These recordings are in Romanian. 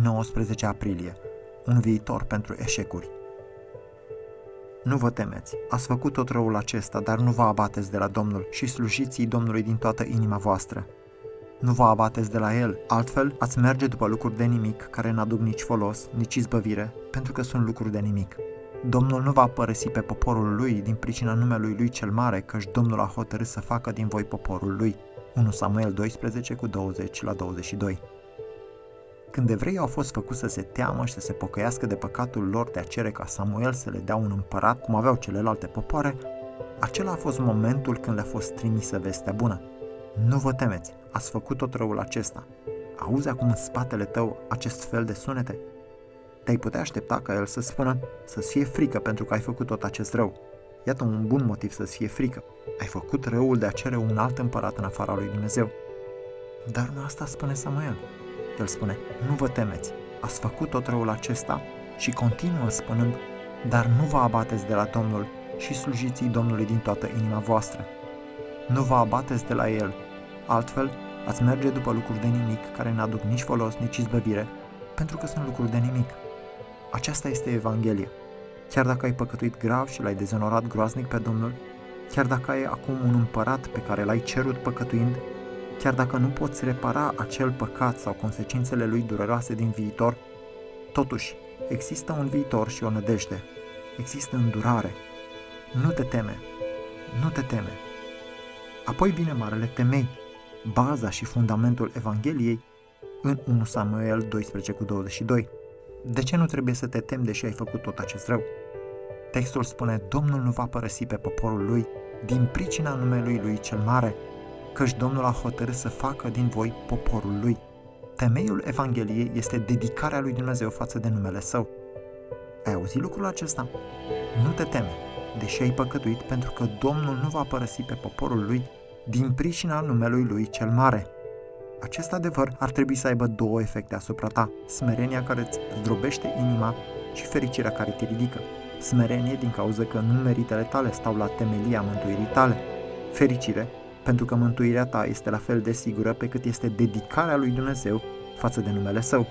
19 aprilie. Un viitor pentru eșecuri. Nu vă temeți, ați făcut tot răul acesta, dar nu vă abateți de la Domnul și slujiți-i Domnului din toată inima voastră. Nu vă abateți de la El, altfel ați merge după lucruri de nimic care n-aduc nici folos, nici izbăvire, pentru că sunt lucruri de nimic. Domnul nu va părăsi pe poporul Lui din pricina numelui Lui cel mare, căci Domnul a hotărât să facă din voi poporul Lui. 1 Samuel 12 cu 20-22. Când evreii au fost făcuți să se teamă și să se pocăiască de păcatul lor de a cere ca Samuel să le dea un împărat, cum aveau celelalte popoare, acela a fost momentul când le-a fost trimisă vestea bună. Nu vă temeți, ați făcut tot răul acesta. Auzi acum în spatele tău acest fel de sunete? Te-ai putea aștepta ca el să spună să-ți fie frică pentru că ai făcut tot acest rău. Iată un bun motiv să-ți fie frică. Ai făcut răul de a cere un alt împărat în afara lui Dumnezeu. Dar nu asta spune Samuel. El spune, nu vă temeți, ați făcut tot răul acesta și continuă spunând, dar nu vă abateți de la Domnul și slujiți-i Domnului din toată inima voastră. Nu vă abateți de la El, altfel ați merge după lucruri de nimic care n-aduc nici folos, nici izbăvire, pentru că sunt lucruri de nimic. Aceasta este Evanghelia. Chiar dacă ai păcătuit grav și l-ai dezonorat groaznic pe Domnul, chiar dacă ai acum un împărat pe care l-ai cerut păcătuind, chiar dacă nu poți repara acel păcat sau consecințele lui dureroase din viitor, totuși există un viitor și o nădejde. Există îndurare. Nu te teme. Nu te teme. Apoi vine marele temei, baza și fundamentul Evangheliei în 1 Samuel 12 cu 22. De ce nu trebuie să te temi deși ai făcut tot acest rău? Textul spune, Domnul nu va părăsi pe poporul lui din pricina numelui lui cel mare, căci Domnul a hotărât să facă din voi poporul lui. Temeiul Evangheliei este dedicarea lui Dumnezeu față de numele său. Ai auzit lucrul acesta? Nu te teme, deși ai păcătuit, pentru că Domnul nu va părăsi pe poporul lui din pricina numelui lui cel mare. Acest adevăr ar trebui să aibă două efecte asupra ta, smerenia care îți zdrobește inima și fericirea care te ridică. Smerenie din cauza că nu meritele tale stau la temelia mântuirii tale. Fericire, pentru că mântuirea ta este la fel de sigură pe cât este dedicarea lui Dumnezeu față de numele Său.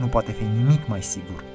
Nu poate fi nimic mai sigur.